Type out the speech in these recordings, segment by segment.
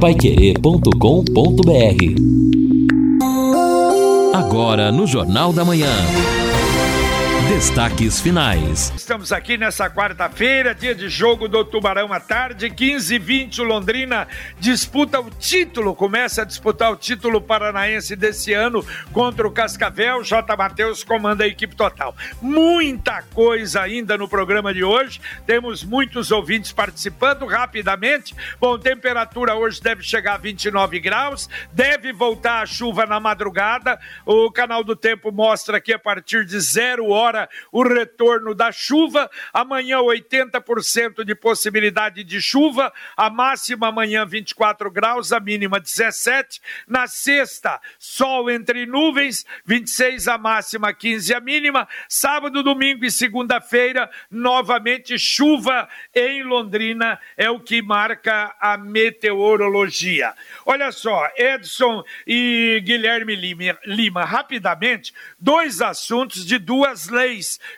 paiquerê.com.br. Agora no Jornal da Manhã. Destaques finais. Estamos aqui nessa quarta-feira, dia de jogo do Tubarão à tarde, 15h20, Londrina disputa o título, começa a disputar o título paranaense desse ano contra o Cascavel. J Matheus comanda a equipe total. Muita coisa ainda no programa de hoje, temos muitos ouvintes participando rapidamente. Bom, temperatura hoje deve chegar a 29 graus, deve voltar a chuva na madrugada, o canal do tempo mostra que a partir de 0 hora o retorno da chuva. Amanhã 80% de possibilidade de chuva, a máxima amanhã 24 graus, a mínima 17, na sexta sol entre nuvens, 26 a máxima, 15 a mínima. Sábado, domingo e segunda-feira novamente chuva em Londrina, é o que marca a meteorologia. Olha só, Edson e Guilherme Lima, rapidamente, dois assuntos de duas leis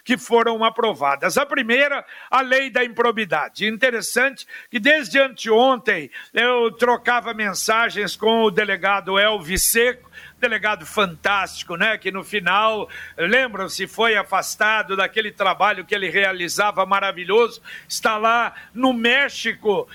que foram aprovadas. A primeira, a lei da improbidade. Interessante que desde anteontem eu trocava mensagens com o delegado Elvis Seco, delegado fantástico, né? Que no final, lembram-se, foi afastado daquele trabalho que ele realizava maravilhoso, está lá no México,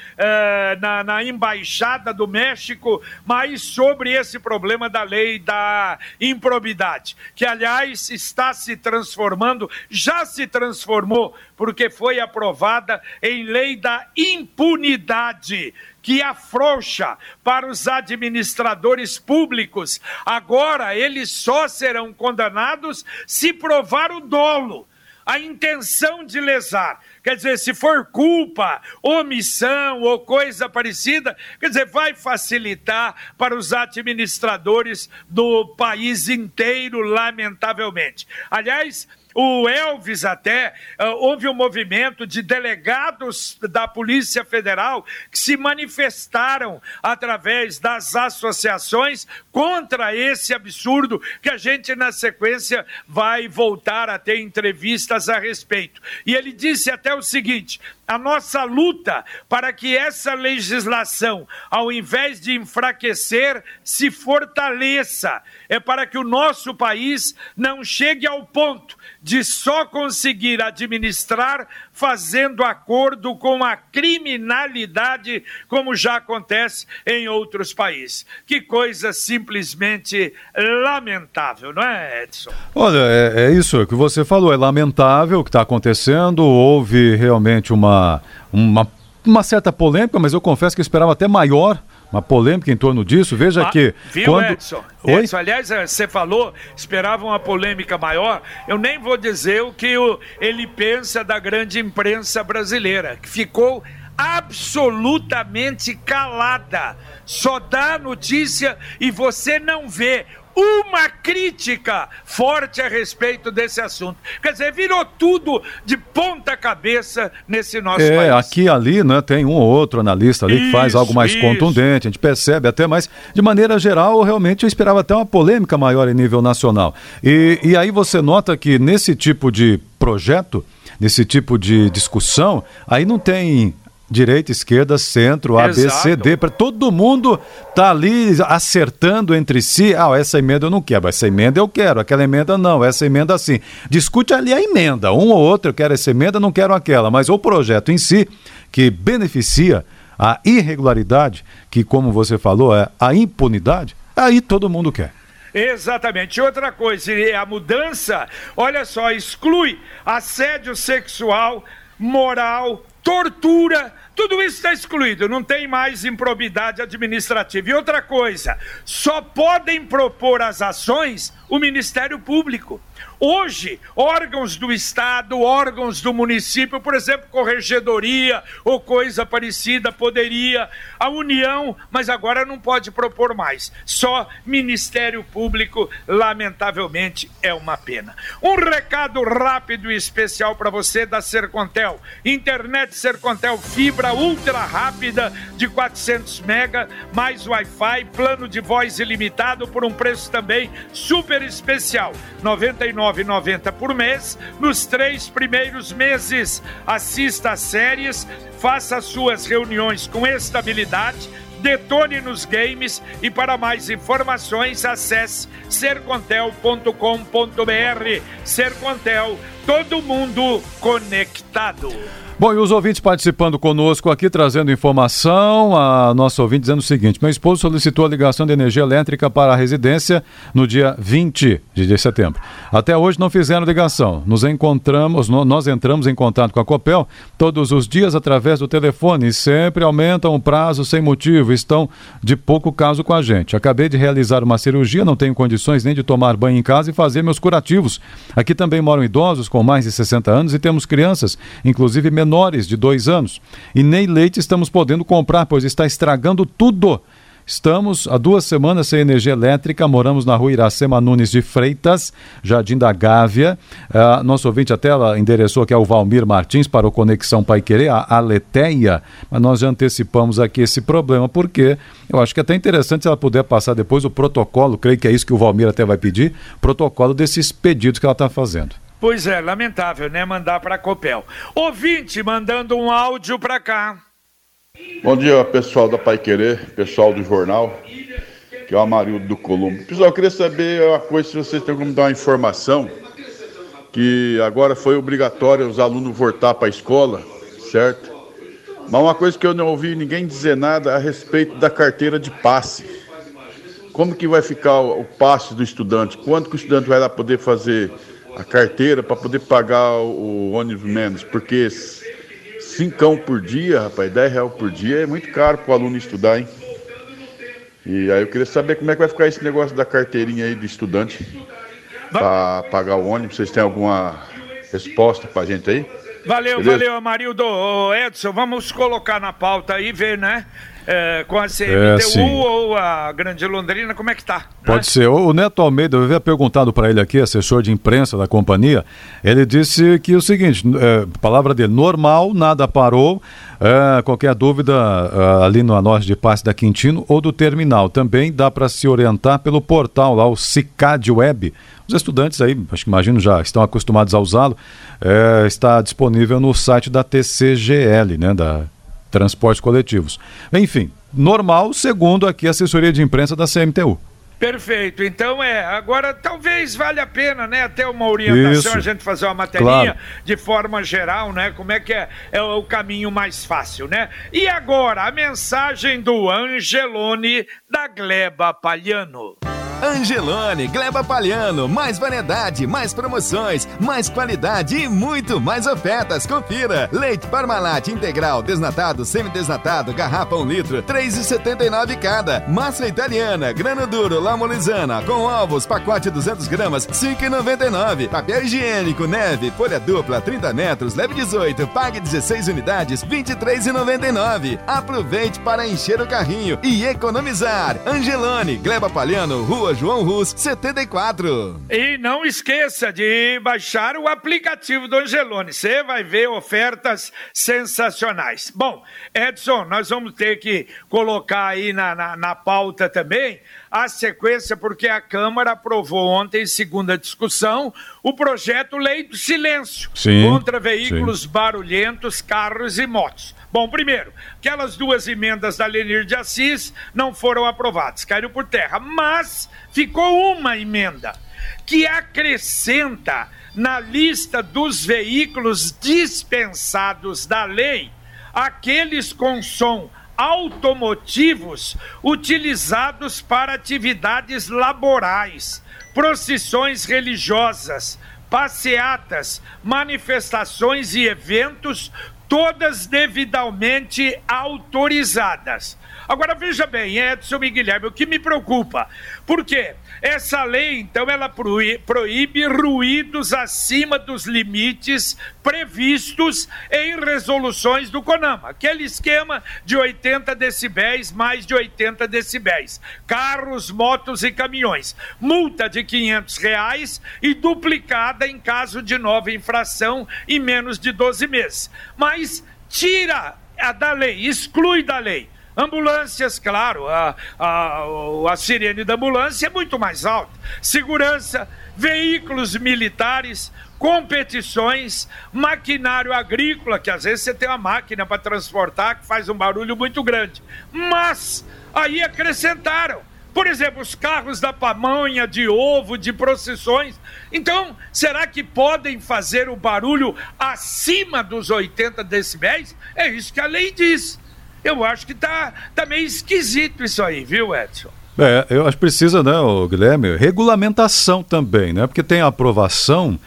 na Embaixada do México, mas sobre esse problema da lei da improbidade, que aliás está se transformando, já se transformou, porque foi aprovada em lei da impunidade, que afrouxa para os administradores públicos. Agora eles só serão condenados se provar o dolo, a intenção de lesar. Quer dizer, se for culpa, omissão ou coisa parecida, quer dizer, vai facilitar para os administradores do país inteiro, lamentavelmente. Aliás, o Elvis até, houve um movimento de delegados da Polícia Federal que se manifestaram através das associações contra esse absurdo, que a gente na sequência vai voltar a ter entrevistas a respeito. E ele disse até o seguinte: a nossa luta para que essa legislação, ao invés de enfraquecer, se fortaleça, é para que o nosso país não chegue ao ponto de só conseguir administrar fazendo acordo com a criminalidade, como já acontece em outros países. Que coisa simplesmente lamentável, não é, Edson? Olha, é isso que você falou, é lamentável o que está acontecendo. Houve realmente uma certa polêmica, mas eu confesso que eu esperava até maior. Uma polêmica em torno disso, veja que... Viu, quando... Edson, aliás, você falou, esperava uma polêmica maior. Eu nem vou dizer o que ele pensa da grande imprensa brasileira, que ficou absolutamente calada. Só dá notícia e você não vê uma crítica forte a respeito desse assunto. Quer dizer, virou tudo de ponta cabeça nesse nosso país. Aqui e ali, né, tem um ou outro analista ali que faz algo mais contundente, a gente percebe até, mas de maneira geral, realmente eu esperava até uma polêmica maior em nível nacional. E aí você nota que nesse tipo de projeto, nesse tipo de discussão, aí não tem... direita, esquerda, centro, A, B, C, D, para todo mundo tá ali acertando entre si. Essa emenda eu não quero, essa emenda eu quero, aquela emenda não, essa emenda assim. Discute ali a emenda, um ou outro, eu quero essa emenda, não quero aquela, mas o projeto em si, que beneficia a irregularidade, que como você falou, é a impunidade, aí todo mundo quer. Exatamente. Outra coisa, a mudança, olha só, exclui assédio sexual, moral, tortura, tudo isso está excluído, não tem mais improbidade administrativa. E outra coisa, só podem propor as ações o Ministério Público. Hoje, órgãos do Estado, órgãos do município, por exemplo, corregedoria ou coisa parecida, poderia, a União, mas agora não pode propor mais. Só Ministério Público, lamentavelmente, é uma pena. Um recado rápido e especial para você da Sercontel. Internet Sercontel fibra ultra rápida de 400 mega, mais Wi-Fi, plano de voz ilimitado por um preço também super especial, R$99,90 por mês, nos 3 primeiros meses. Assista às séries, faça suas reuniões com estabilidade, Detone nos games e para mais informações acesse sercontel.com.br. Sercontel, todo mundo conectado. Bom, e os ouvintes participando conosco aqui, trazendo informação, a nossa ouvinte dizendo o seguinte: meu esposo solicitou a ligação de energia elétrica para a residência no dia 20 de setembro. Até hoje não fizeram ligação. Nós entramos em contato com a Copel todos os dias através do telefone e sempre aumentam o prazo sem motivo, estão de pouco caso com a gente. Acabei de realizar uma cirurgia, não tenho condições nem de tomar banho em casa e fazer meus curativos. Aqui também moram idosos com mais de 60 anos e temos crianças, inclusive menores de 2 anos. E nem leite estamos podendo comprar, pois está estragando tudo. Estamos há 2 semanas sem energia elétrica, moramos na rua Iracema Nunes de Freitas, Jardim da Gávea. Nosso ouvinte até ela endereçou aqui ao Valmir Martins para o Conexão Pai Querer, a Aleteia, mas nós já antecipamos aqui esse problema, porque eu acho que é até interessante se ela puder passar depois o protocolo, creio que é isso que o Valmir até vai pedir, protocolo desses pedidos que ela está fazendo. Pois é, lamentável, né? Mandar para a Copel. Ouvinte mandando um áudio para cá. Bom dia, pessoal da Paiquerê, pessoal do jornal, que é o Amarildo do Colombo. Pessoal, eu queria saber uma coisa, se vocês têm como dar uma informação, que agora foi obrigatório os alunos voltar para a escola, certo? Mas uma coisa que eu não ouvi ninguém dizer nada a respeito da carteira de passe. Como que vai ficar o passe do estudante? Quanto que o estudante vai lá poder fazer a carteira para poder pagar o ônibus menos, porque 5 por dia, rapaz, R$10 por dia é muito caro para o aluno estudar, hein? E aí eu queria saber como é que vai ficar esse negócio da carteirinha aí do estudante para pagar o ônibus. Vocês têm alguma resposta para a gente aí? Valeu, beleza? Valeu, Amarildo. Edson, vamos colocar na pauta aí, ver, né? Com a CMTU ou a Grande Londrina, como é que tá? Pode ser. O Neto Almeida, eu havia perguntado para ele aqui, assessor de imprensa da companhia, ele disse que é o seguinte, palavra dele, normal, nada parou, qualquer dúvida ali no anúncio de passe da Quintino ou do terminal, também dá para se orientar pelo portal lá, o Cicad Web. Os estudantes aí, acho que imagino já, estão acostumados a usá-lo, está disponível no site da TCGL, né, da Transportes Coletivos. Enfim, normal, segundo aqui a assessoria de imprensa da CMTU. Perfeito, então agora talvez valha a pena, né, até uma orientação, a gente fazer uma materinha de forma geral, né, como é que é o caminho mais fácil, né. E agora, a mensagem do Angelone, da Gleba Paliano. Angelone, Gleba Paliano, mais variedade, mais promoções, mais qualidade e muito mais ofertas, confira! Leite Parmalat integral, desnatado, semidesnatado, garrafa 1 litro, R$3,79 cada. Massa italiana, grano duro, lamolizana, com ovos, pacote 200 gramas, R$5,99. Papel higiênico, neve, folha dupla, 30 metros, leve 18, pague 16 unidades, R$23,99. Aproveite para encher o carrinho e economizar. Angelone, Gleba Paliano, Rua João Rus, 74. E não esqueça de baixar o aplicativo do Angelone. Você vai ver ofertas sensacionais. Bom, Edson, nós vamos ter que colocar aí na pauta também a sequência, porque a Câmara aprovou ontem, em segunda discussão, o projeto Lei do Silêncio contra veículos barulhentos, carros e motos. Bom, primeiro, aquelas 2 emendas da Lenir de Assis não foram aprovadas, caiu por terra, mas ficou uma emenda que acrescenta na lista dos veículos dispensados da lei aqueles com som automotivos utilizados para atividades laborais, procissões religiosas, passeatas, manifestações e eventos, todas devidamente autorizadas. Agora veja bem, Edson e Guilherme, o que me preocupa, porque essa lei, então, ela proíbe ruídos acima dos limites previstos em resoluções do CONAMA, aquele esquema de 80 decibéis, mais de 80 decibéis, carros, motos e caminhões, multa de R$500 e duplicada em caso de nova infração em menos de 12 meses, mas tira a da lei, exclui da lei. Ambulâncias, claro, a sirene da ambulância é muito mais alta. Segurança, veículos militares, competições, maquinário agrícola, que às vezes você tem uma máquina para transportar que faz um barulho muito grande. Mas aí acrescentaram, por exemplo, os carros da pamonha, de ovo, de procissões. Então, será que podem fazer o barulho acima dos 80 decibéis? É isso que a lei diz. Eu acho que tá meio esquisito isso aí, viu, Edson? É, eu acho que precisa, né, Guilherme, regulamentação também, né? Porque tem a aprovação,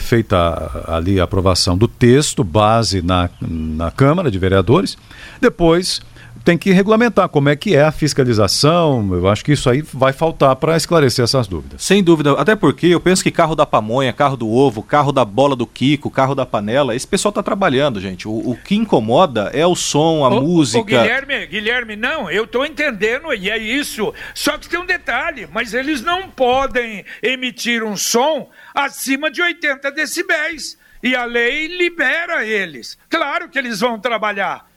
feita ali a aprovação do texto, base na Câmara de Vereadores, depois tem que regulamentar como é que é a fiscalização. Eu acho que isso aí vai faltar para esclarecer essas dúvidas. Sem dúvida, até porque eu penso que carro da pamonha, carro do ovo, carro da bola do Kiko, carro da panela, esse pessoal tá trabalhando, gente. O que incomoda é o som, a música. Guilherme, não, eu tô entendendo e é isso. Só que tem um detalhe, mas eles não podem emitir um som acima de 80 decibéis e a lei libera eles. Claro que eles vão trabalhar.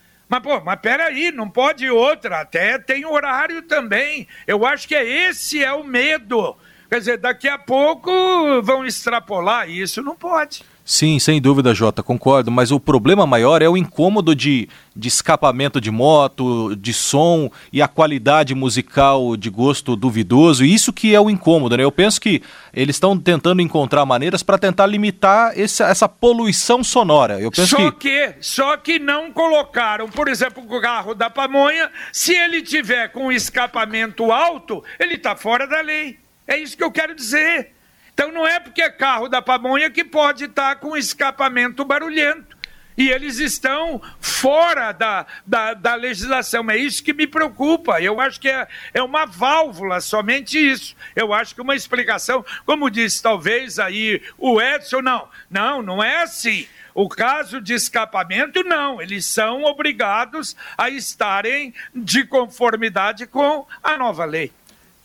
Mas peraí, não pode outra, até tem horário também. Eu acho que esse é o medo. Quer dizer, daqui a pouco vão extrapolar, e isso não pode. Sim, sem dúvida, Jota, concordo, mas o problema maior é o incômodo de escapamento de moto, de som e a qualidade musical de gosto duvidoso, e isso que é o incômodo, né? Eu penso que eles estão tentando encontrar maneiras para tentar limitar essa poluição sonora. Eu penso só que não colocaram, por exemplo, o carro da pamonha, se ele tiver com escapamento alto, ele está fora da lei, é isso que eu quero dizer. Então não é porque é carro da pamonha que pode estar com escapamento barulhento. E eles estão fora da legislação. É isso que me preocupa. Eu acho que é uma válvula, somente isso. Eu acho que uma explicação, como disse talvez aí o Edson, não é assim. O caso de escapamento, não. Eles são obrigados a estarem de conformidade com a nova lei.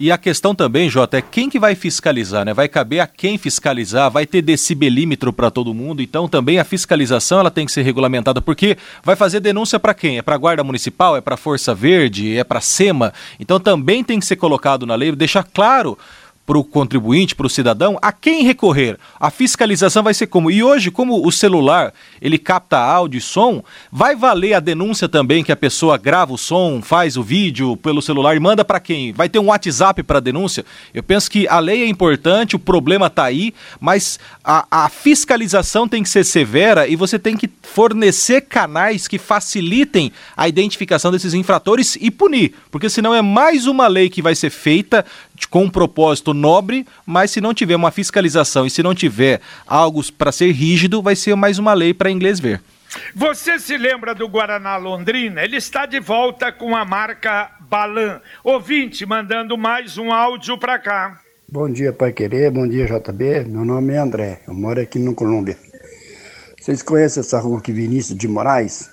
E a questão também, Jota, é quem que vai fiscalizar, né? Vai caber a quem fiscalizar, vai ter decibelímetro para todo mundo, então também a fiscalização ela tem que ser regulamentada, porque vai fazer denúncia para quem? É para a Guarda Municipal, é para a Força Verde, é para a SEMA, então também tem que ser colocado na lei, deixar claro para o contribuinte, para o cidadão, a quem recorrer. A fiscalização vai ser como? E hoje, como o celular, ele capta áudio e som, vai valer a denúncia também que a pessoa grava o som, faz o vídeo pelo celular e manda para quem? Vai ter um WhatsApp para denúncia? Eu penso que a lei é importante, o problema está aí, mas a fiscalização tem que ser severa e você tem que fornecer canais que facilitem a identificação desses infratores e punir, porque senão é mais uma lei que vai ser feita com um propósito nobre, mas se não tiver uma fiscalização e se não tiver algo para ser rígido, vai ser mais uma lei para inglês ver. Você se lembra do Guaraná Londrina? Ele está de volta com a marca Balan. Ouvinte, mandando mais um áudio para cá. Bom dia, Paiquerê. Bom dia, JB. Meu nome é André. Eu moro aqui no Colômbia. Vocês conhecem essa rua aqui, Vinícius de Moraes?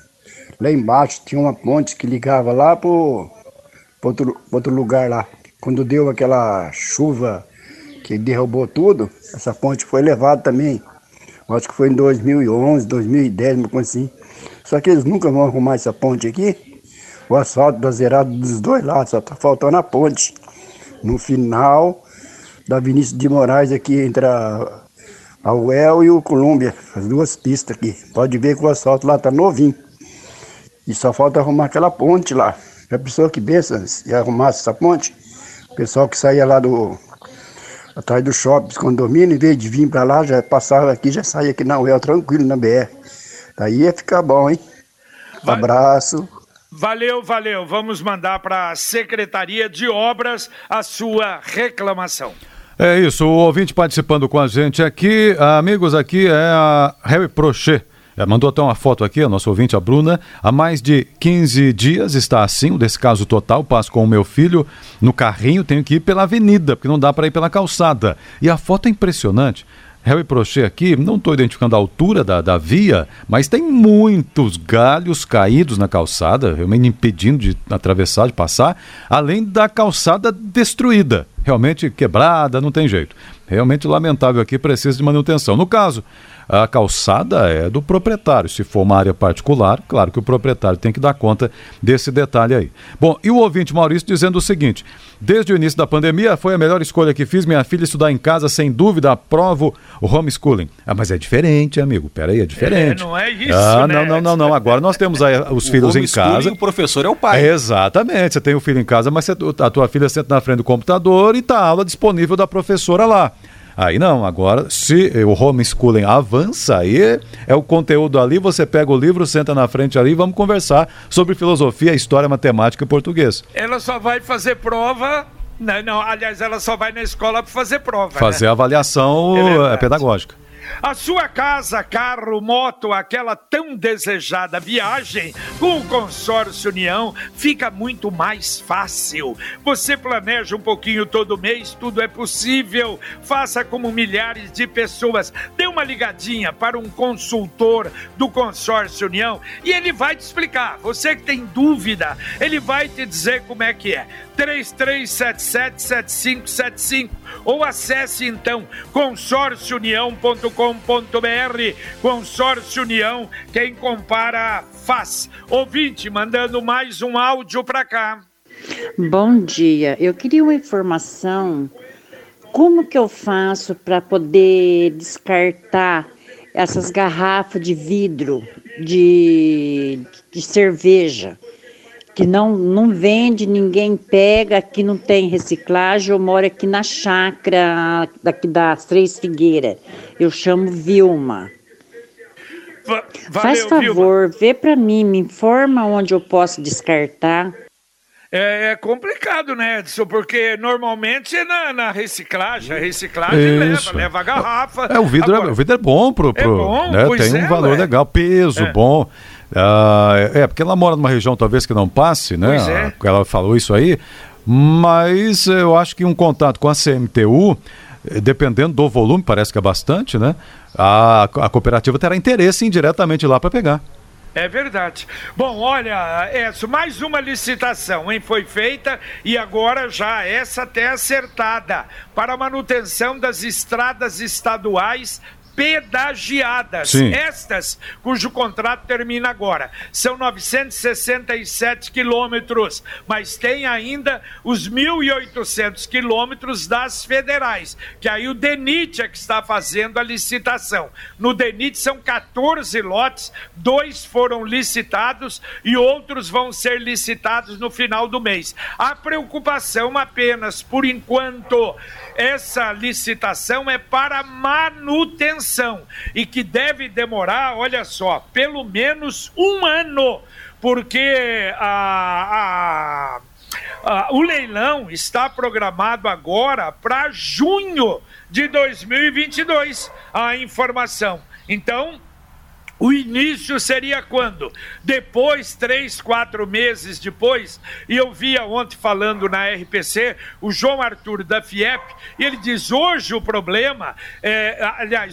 Lá embaixo tinha uma ponte que ligava lá para outro lugar lá. Quando deu aquela chuva que derrubou tudo, essa ponte foi levada também. Eu acho que foi em 2011, 2010, uma coisa assim. Só que eles nunca vão arrumar essa ponte aqui. O asfalto da zerada dos dois lados, só está faltando a ponte. No final da Vinícius de Moraes, aqui entre a UEL e o Colômbia, as duas pistas aqui. Pode ver que o asfalto lá está novinho. E só falta arrumar aquela ponte lá. Já pensou que benção se arrumasse essa ponte? O pessoal que saía lá atrás do shopping, dos condomínios, em vez de vir para lá, já passava aqui, já saía aqui na UEL, tranquilo, na BR. Aí ia ficar bom, hein? Abraço. Valeu. Vamos mandar para a Secretaria de Obras a sua reclamação. É isso, o ouvinte participando com a gente aqui, amigos, aqui é a Harry Prochet. Mandou até uma foto aqui, a nossa ouvinte, a Bruna. Há mais de 15 dias está assim, o descaso total. Passo com o meu filho no carrinho, tenho que ir pela avenida, porque não dá para ir pela calçada. E a foto é impressionante. Harry Prochet aqui, não estou identificando a altura da via, mas tem muitos galhos caídos na calçada, realmente impedindo de atravessar, de passar, além da calçada destruída, realmente quebrada, não tem jeito. realmente lamentável aqui, precisa de manutenção. No caso, a calçada é do proprietário. Se for uma área particular, claro que o proprietário tem que dar conta desse detalhe aí. Bom, e o ouvinte Maurício dizendo o seguinte: desde o início da pandemia foi a melhor escolha que fiz, minha filha estudar em casa, sem dúvida, aprovo o homeschooling. Ah, mas é diferente, amigo, peraí, é diferente. É, não é isso, né? Não, agora nós temos aí os filhos em casa. O professor é o pai. É, exatamente, você tem o filho em casa, mas a tua filha senta na frente do computador e tá a aula disponível da professora lá. Aí não, agora se o homeschooling avança, aí é o conteúdo ali, você pega o livro, senta na frente ali e vamos conversar sobre filosofia, história, matemática e português. Ela só vai fazer prova, aliás, ela só vai na escola para fazer prova. Fazer avaliação pedagógica. A sua casa, carro, moto, aquela tão desejada viagem, com o Consórcio União fica muito mais fácil. Você planeja um pouquinho todo mês, tudo é possível. Faça como milhares de pessoas. Dê uma ligadinha para um consultor do Consórcio União e ele vai te explicar. Você que tem dúvida, ele vai te dizer como é que é. 33777575 ou acesse então consórciounião.com.br. Consórcio União, quem compara faz. Ouvinte mandando mais um áudio para cá. Bom dia, eu queria uma informação, como que eu faço para poder descartar essas garrafas de vidro de cerveja? Que não vende, ninguém pega, aqui não tem reciclagem, eu moro aqui na chácara daqui das Três Figueiras. Eu chamo Vilma. Valeu, faz favor, Vilma. Vê para mim, me informa onde eu posso descartar. É complicado, né, Edson? Porque normalmente na reciclagem, a reciclagem leva a garrafa. É, o vidro. Agora, o vidro é bom, né, tem um valor legal, peso bom. Porque ela mora numa região talvez que não passe, né? Ela falou isso aí, mas eu acho que um contato com a CMTU, dependendo do volume, parece que é bastante, né? A cooperativa terá interesse em ir diretamente lá para pegar. É verdade. Bom, olha, Edson, mais uma licitação, hein? Foi feita e agora já essa até acertada para a manutenção das estradas estaduais pedagiadas. Sim. Estas, cujo contrato termina agora, são 967 quilômetros, mas tem ainda os 1.800 quilômetros das federais, que aí o DENIT é que está fazendo a licitação. No DENIT são 14 lotes, 2 foram licitados e outros vão ser licitados no final do mês. A preocupação apenas, por enquanto, essa licitação é para manutenção e que deve demorar, olha só, pelo menos um ano, porque o leilão está programado agora para junho de 2022, a informação. Então, o início seria quando? Depois, 3-4 meses depois, e eu via ontem falando na RPC, o João Arthur da FIEP, e ele diz, hoje o problema,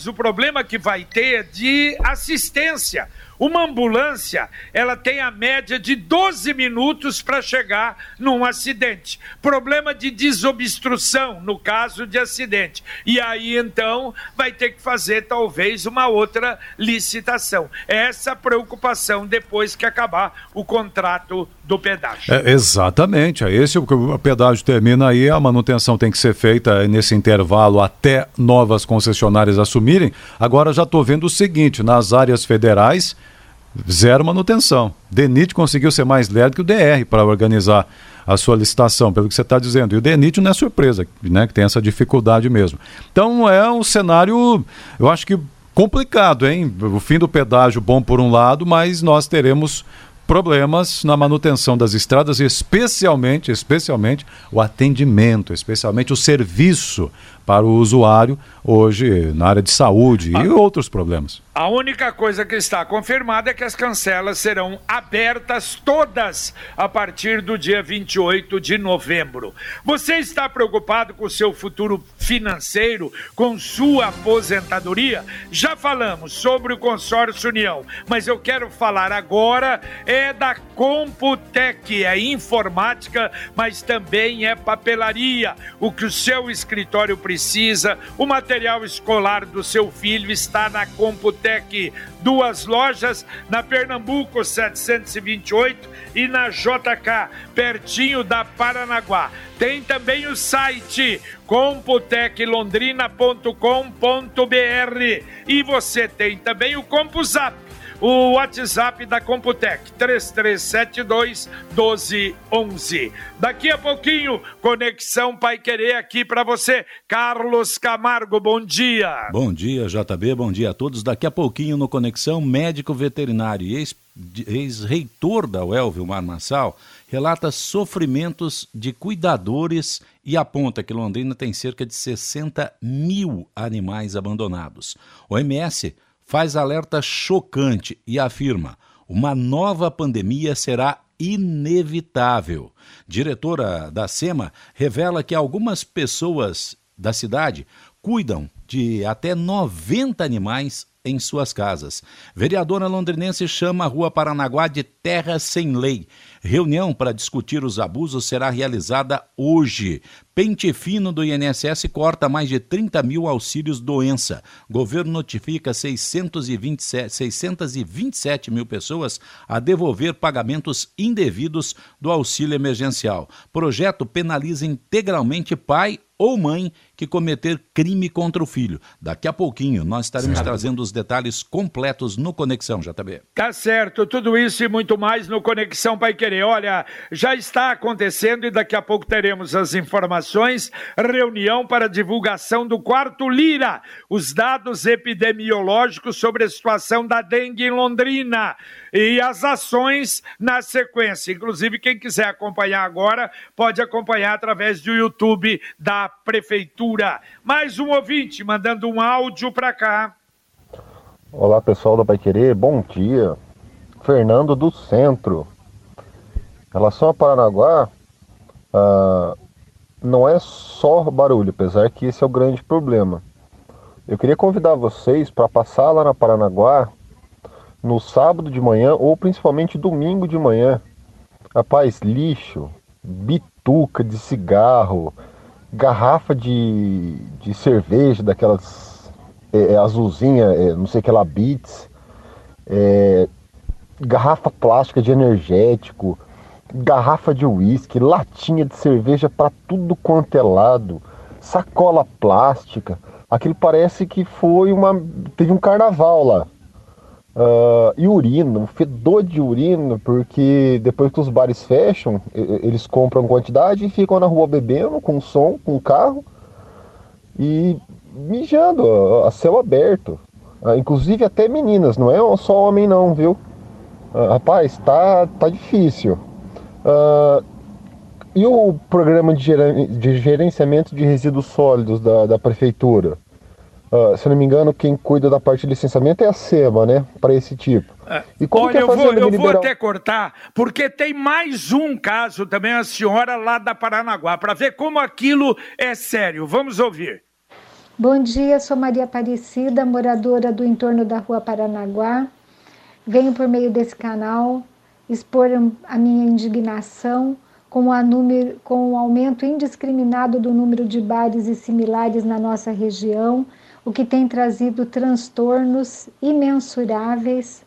o problema que vai ter é de assistência. Uma ambulância, ela tem a média de 12 minutos para chegar num acidente. Problema de desobstrução no caso de acidente. E aí, então, vai ter que fazer talvez uma outra licitação. Essa preocupação depois que acabar o contrato do pedágio. Exatamente. Esse o pedágio termina aí, a manutenção tem que ser feita nesse intervalo até novas concessionárias assumirem. Agora já estou vendo o seguinte, nas áreas federais, zero manutenção. DENIT conseguiu ser mais leve que o DR para organizar a sua licitação, pelo que você está dizendo. E o DENIT não é surpresa, né, que tem essa dificuldade mesmo. Então é um cenário, eu acho que complicado, hein? O fim do pedágio bom por um lado, mas nós teremos problemas na manutenção das estradas, especialmente o atendimento, especialmente o serviço para o usuário hoje na área de saúde e outros problemas. A única coisa que está confirmada é que as cancelas serão abertas todas a partir do dia 28 de novembro. Você está preocupado com o seu futuro financeiro, com sua aposentadoria? Já falamos sobre o Consórcio União, mas eu quero falar agora é da Computec, é informática, mas também é papelaria. O que o seu escritório precisa, o material escolar do seu filho está na Computec. Duas lojas na Pernambuco 728 e na JK, pertinho da Paranaguá. Tem também o site computeclondrina.com.br e você tem também o CompuZap, o WhatsApp da Computec, 3372-1211. Daqui a pouquinho, Conexão Pai Querer aqui para você. Carlos Camargo, bom dia. Bom dia, JB, bom dia a todos. Daqui a pouquinho no Conexão, médico veterinário e ex-reitor da UEL, Vilmar Marçal, relata sofrimentos de cuidadores e aponta que Londrina tem cerca de 60 mil animais abandonados. O MS faz alerta chocante e afirma: uma nova pandemia será inevitável. Diretora da SEMA revela que algumas pessoas da cidade cuidam de até 90 animais em suas casas. Vereadora londrinense chama a Rua Paranaguá de terra sem lei. Reunião para discutir os abusos será realizada hoje. Pente fino do INSS corta mais de 30 mil auxílios doença. Governo notifica 627 mil pessoas a devolver pagamentos indevidos do auxílio emergencial. Projeto penaliza integralmente pai ou mãe que cometer crime contra o filho. Daqui a pouquinho nós estaremos trazendo os detalhes completos no Conexão, JB. Tá certo, tudo isso e muito mais no Conexão Pai Querer. Olha, já está acontecendo e daqui a pouco teremos as informações. Reunião para divulgação do quarto Lira, os dados epidemiológicos sobre a situação da dengue em Londrina e as ações na sequência. Inclusive, quem quiser acompanhar agora, pode acompanhar através do YouTube da Prefeitura. Mais um ouvinte mandando um áudio para cá. Olá, pessoal da Paiquerê, bom dia. Fernando do Centro. Em relação a Paranaguá, não é só barulho, apesar que esse é o grande problema. Eu queria convidar vocês para passar lá na Paranaguá no sábado de manhã ou principalmente domingo de manhã. Rapaz, lixo, bituca de cigarro, garrafa de cerveja, daquelas azulzinha, não sei o que lá, Beats, garrafa plástica de energético, garrafa de uísque, latinha de cerveja para tudo quanto é lado, sacola plástica. Aquilo parece que foi teve um carnaval lá. E urina, um fedor de urina, porque depois que os bares fecham, eles compram quantidade e ficam na rua bebendo, com som, com carro e mijando a céu aberto. Inclusive até meninas, não é só homem não, viu? Rapaz, tá difícil. E o programa de gerenciamento de resíduos sólidos da Prefeitura? Se não me engano, quem cuida da parte de licenciamento é a SEMA, né? Para esse tipo. E como olha, eu vou até cortar, porque tem mais um caso também, a senhora lá da Paranaguá, para ver como aquilo é sério. Vamos ouvir. Bom dia, sou Maria Aparecida, moradora do entorno da Rua Paranaguá. Venho por meio desse canal expor a minha indignação com o aumento indiscriminado do número de bares e similares na nossa região, o que tem trazido transtornos imensuráveis.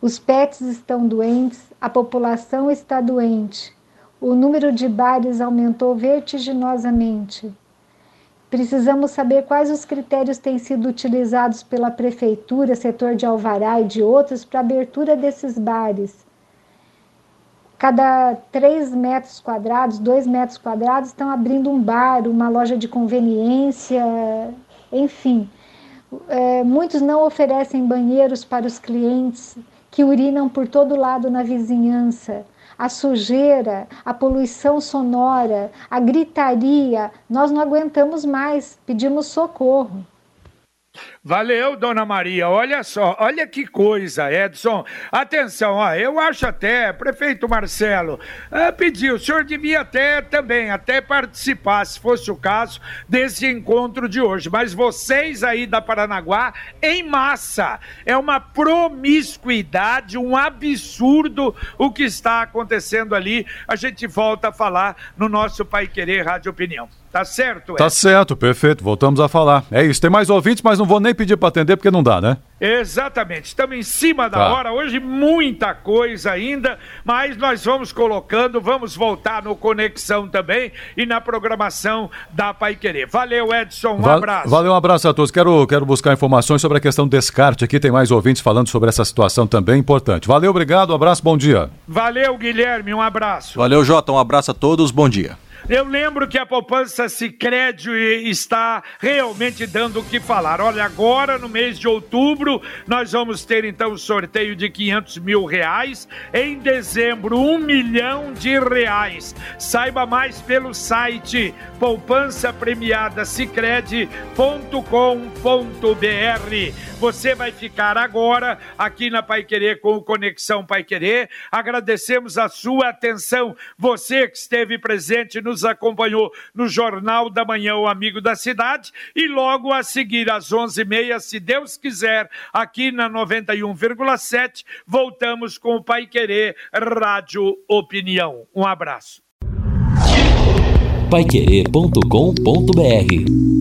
Os pets estão doentes, a população está doente. O número de bares aumentou vertiginosamente. Precisamos saber quais os critérios têm sido utilizados pela Prefeitura, setor de Alvará e de outros para a abertura desses bares. Cada 3 metros quadrados, 2 metros quadrados, estão abrindo um bar, uma loja de conveniência, enfim. Muitos não oferecem banheiros para os clientes que urinam por todo lado na vizinhança. A sujeira, a poluição sonora, a gritaria, nós não aguentamos mais, pedimos socorro. Valeu, dona Maria. Olha só, olha que coisa, Edson. Atenção, ó, eu acho até, prefeito Marcelo, pediu, o senhor devia até participar, se fosse o caso, desse encontro de hoje. Mas vocês aí da Paranaguá, em massa, é uma promiscuidade, um absurdo o que está acontecendo ali. A gente volta a falar no nosso Paiquerê Rádio Opinião. Tá certo, Edson? Tá certo, perfeito. Voltamos a falar. É isso. Tem mais ouvintes, mas não vou nem pedir para atender porque não dá, né? Exatamente. Estamos em cima da hora. Hoje muita coisa ainda, mas nós vamos colocando, vamos voltar no Conexão também e na programação da Paiquerê. Valeu, Edson. Um abraço. Valeu, um abraço a todos. Quero buscar informações sobre a questão do descarte aqui. Tem mais ouvintes falando sobre essa situação também. Importante. Valeu, obrigado. Um abraço, bom dia. Valeu, Guilherme. Um abraço. Valeu, Jota. Um abraço a todos. Bom dia. Eu lembro que a poupança Sicredi está realmente dando o que falar. Olha, agora no mês de outubro nós vamos ter então o sorteio de R$500 mil, em dezembro R$1 milhão. Saiba mais pelo site poupancapremiadasicredi.com.br. Você vai ficar agora aqui na Paiquerê com o Conexão Paiquerê. Agradecemos a sua atenção, você que esteve presente no nos acompanhou no Jornal da Manhã, o Amigo da Cidade, e logo a seguir, às 11h30, se Deus quiser, aqui na 91,7, voltamos com o Paiquerê Rádio Opinião. Um abraço. Paiquerê.com.br